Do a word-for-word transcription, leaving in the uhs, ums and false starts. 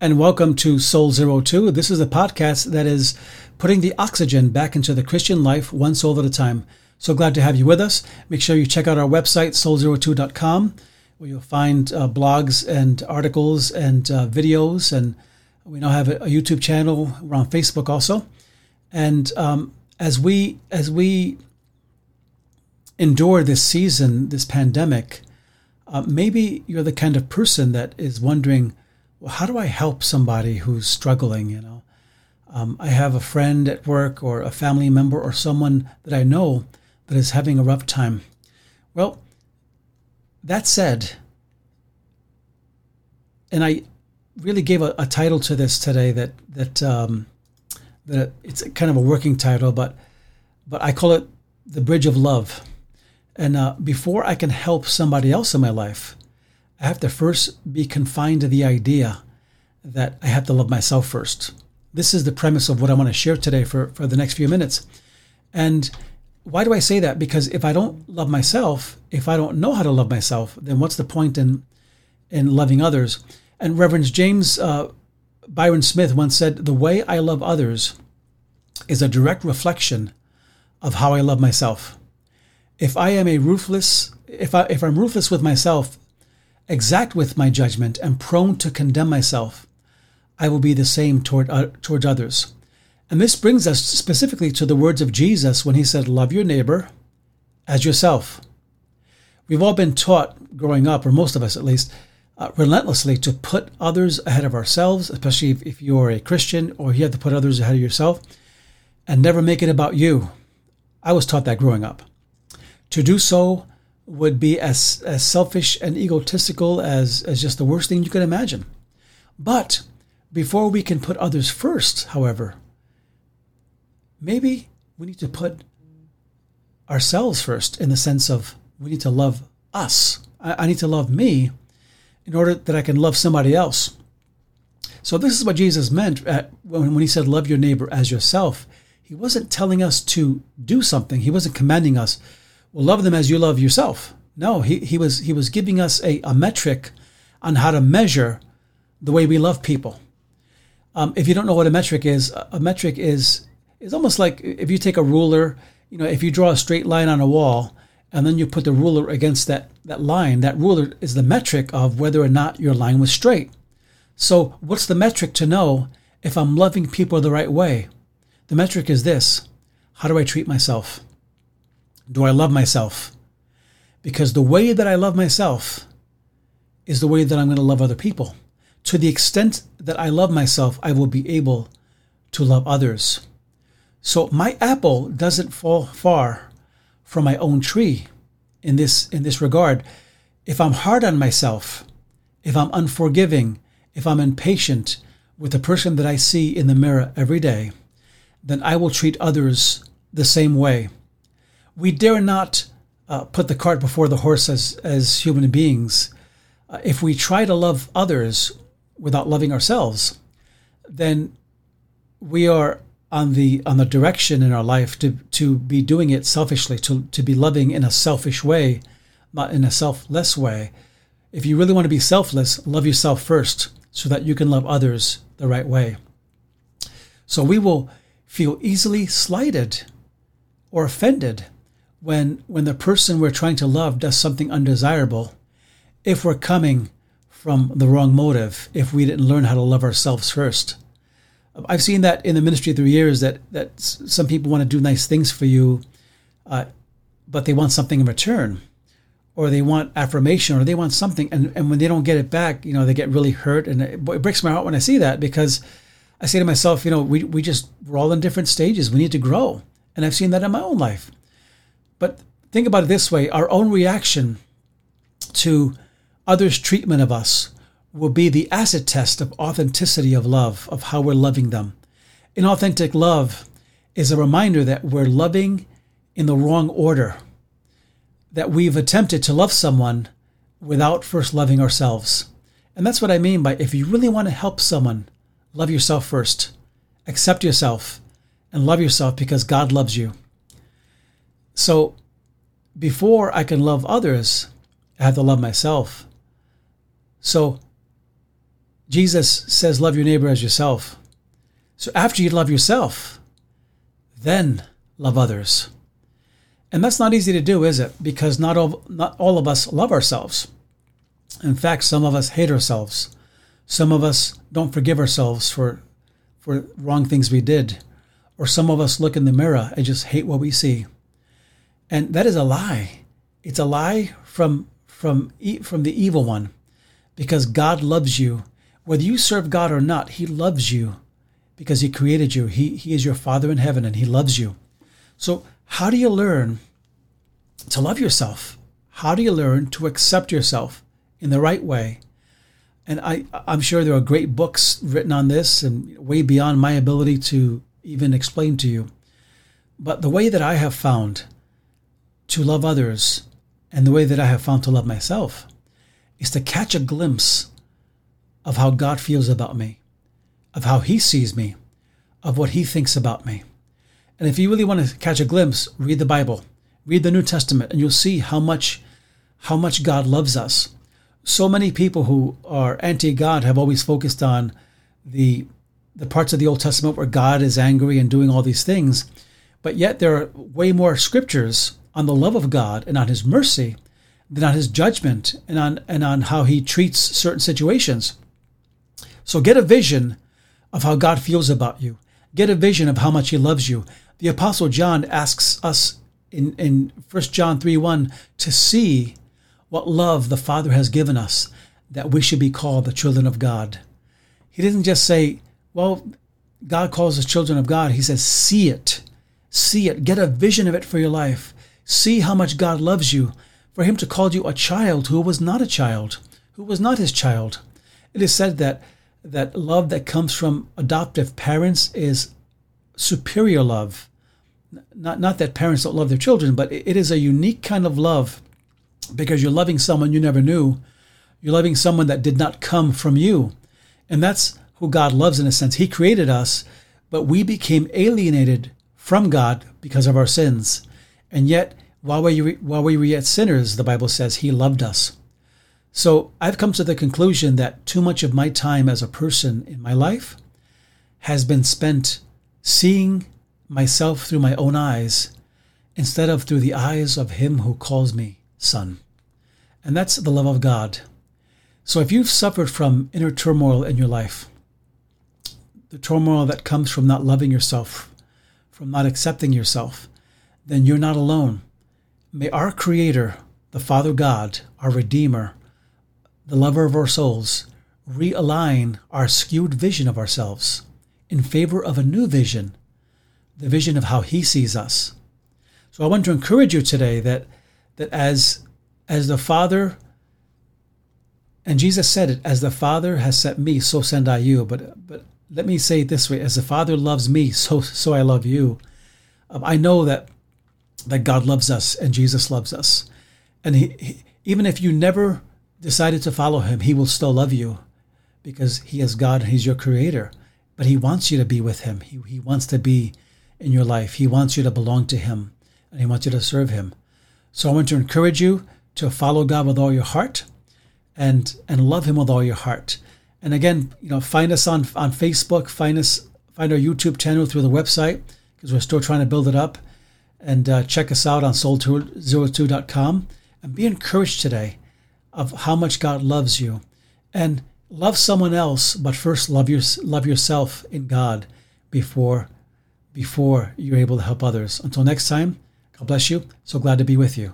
and welcome to Soul Zero Two. This is a podcast that is putting the oxygen back into the Christian life, one soul at a time. So glad to have you with us. Make sure you check out our website, soul zero two dot com, where you'll find uh, blogs and articles and uh, videos. And we now have a, a YouTube channel. We're on Facebook also. And um, as we as we endure this season, this pandemic, uh, maybe you're the kind of person that is wondering, well, how do I help somebody who's struggling, you know? Um, I have a friend at work or a family member or someone that I know that is having a rough time. Well, that said, and I really gave a, a title to this today that that um, that it's kind of a working title, but but I call it the Bridge of Love. And uh, before I can help somebody else in my life, I have to first be confined to the idea that I have to love myself first. This is the premise of what I want to share today for, for the next few minutes. And why do I say that? Because if I don't love myself, if I don't know how to love myself, then what's the point in in loving others? And Reverend James uh, Byron Smith once said, "The way I love others is a direct reflection of how I love myself." If I am a ruthless, if I if I'm ruthless with myself, exact with my judgment, and prone to condemn myself, I will be the same toward uh, towards others. And this brings us specifically to the words of Jesus when he said, "Love your neighbor as yourself." We've all been taught growing up, or most of us at least, uh, relentlessly to put others ahead of ourselves, especially if, if you're a Christian or you have to put others ahead of yourself, and never make it about you. I was taught that growing up. To do so would be as, as selfish and egotistical as, as just the worst thing you could imagine. But before we can put others first, however, maybe we need to put ourselves first, in the sense of we need to love us. I, I need to love me in order that I can love somebody else. So this is what Jesus meant at, when, when he said, "Love your neighbor as yourself." He wasn't telling us to do something. He wasn't commanding us, "Well, love them as you love yourself." No, he, he was he was giving us a, a metric on how to measure the way we love people. Um, if you don't know what a metric is, a metric is is almost like if you take a ruler, you know, if you draw a straight line on a wall and then you put the ruler against that, that line, that ruler is the metric of whether or not your line was straight. So what's the metric to know if I'm loving people the right way? The metric is this: how do I treat myself? Do I love myself? Because the way that I love myself is the way that I'm going to love other people. To the extent that I love myself, I will be able to love others. So my apple doesn't fall far from my own tree in this in this regard. If I'm hard on myself, if I'm unforgiving, if I'm impatient with the person that I see in the mirror every day, then I will treat others the same way. We dare not uh, put the cart before the horse as, as human beings. Uh, if we try to love others without loving ourselves, then we are on the on the direction in our life to, to be doing it selfishly, to, to be loving in a selfish way, not in a selfless way. If you really want to be selfless, love yourself first so that you can love others the right way. So we will feel easily slighted or offended when when the person we're trying to love does something undesirable, if we're coming from the wrong motive, if we didn't learn how to love ourselves first. I've seen that in the ministry through years, that, that some people want to do nice things for you, uh, but they want something in return, or they want affirmation, or they want something. And, and when they don't get it back, you know, they get really hurt. And it, it breaks my heart when I see that, because I say to myself, you know, we, we just, we're all in different stages. We need to grow. And I've seen that in my own life. But think about it this way: our own reaction to others' treatment of us will be the acid test of authenticity of love, of how we're loving them. Inauthentic love is a reminder that we're loving in the wrong order, that we've attempted to love someone without first loving ourselves. And that's what I mean by, if you really want to help someone, love yourself first, accept yourself, and love yourself, because God loves you. So before I can love others, I have to love myself. So Jesus says, love your neighbor as yourself. So after you love yourself, then love others. And that's not easy to do, is it? Because not all, not all of us love ourselves. In fact, some of us hate ourselves. Some of us don't forgive ourselves for, for wrong things we did. Or some of us look in the mirror and just hate what we see. And that is a lie. It's a lie from, from, from the evil one. Because God loves you. Whether you serve God or not, He loves you because He created you. He, he is your Father in heaven and He loves you. So how do you learn to love yourself? How do you learn to accept yourself in the right way? And I, I'm sure there are great books written on this and way beyond my ability to even explain to you. But the way that I have found to love others and the way that I have found to love myself is to catch a glimpse of how God feels about me, of how He sees me, of what He thinks about me. And if you really want to catch a glimpse, read the Bible, read the New Testament, and you'll see how much, how much God loves us. So many people who are anti-God have always focused on the, the parts of the Old Testament where God is angry and doing all these things, but yet there are way more scriptures on the love of God and on His mercy than on His judgment and on, and on how He treats certain situations. So get a vision of how God feels about you. Get a vision of how much He loves you. The Apostle John asks us in, in First John three one to see what love the Father has given us, that we should be called the children of God. He didn't just say, well, God calls us children of God. He says, see it. See it. Get a vision of it for your life. See how much God loves you. For Him to call you a child who was not a child, who was not His child. It is said that that love that comes from adoptive parents is superior love. Not, not that parents don't love their children, but it is a unique kind of love because you're loving someone you never knew. You're loving someone that did not come from you. And that's who God loves in a sense. He created us, but we became alienated from God because of our sins. And yet, while we, while we were yet sinners, the Bible says He loved us. So I've come to the conclusion that too much of my time as a person in my life has been spent seeing myself through my own eyes instead of through the eyes of Him who calls me son. And that's the love of God. So if you've suffered from inner turmoil in your life, the turmoil that comes from not loving yourself, from not accepting yourself, then you're not alone. May our Creator, the Father God, our Redeemer, the lover of our souls, realign our skewed vision of ourselves in favor of a new vision, the vision of how He sees us. So I want to encourage you today that, that as, as the Father, and Jesus said it, as the Father has sent me, so send I you. But, but let me say it this way, as the Father loves me, so, so I love you. Um, I know that, that God loves us and Jesus loves us. And he, he, even if you never decided to follow Him, He will still love you because He is God and He's your Creator. But He wants you to be with Him. He, he wants to be in your life. He wants you to belong to Him and He wants you to serve Him. So I want to encourage you to follow God with all your heart and and love Him with all your heart. And again, you know, find us on, on Facebook, find us, find our YouTube channel through the website because we're still trying to build it up. And uh, check us out on soul zero two dot com and be encouraged today of how much God loves you, and love someone else, but first love your, love yourself in God before, before you're able to help others. Until next time, God bless you. So glad to be with you.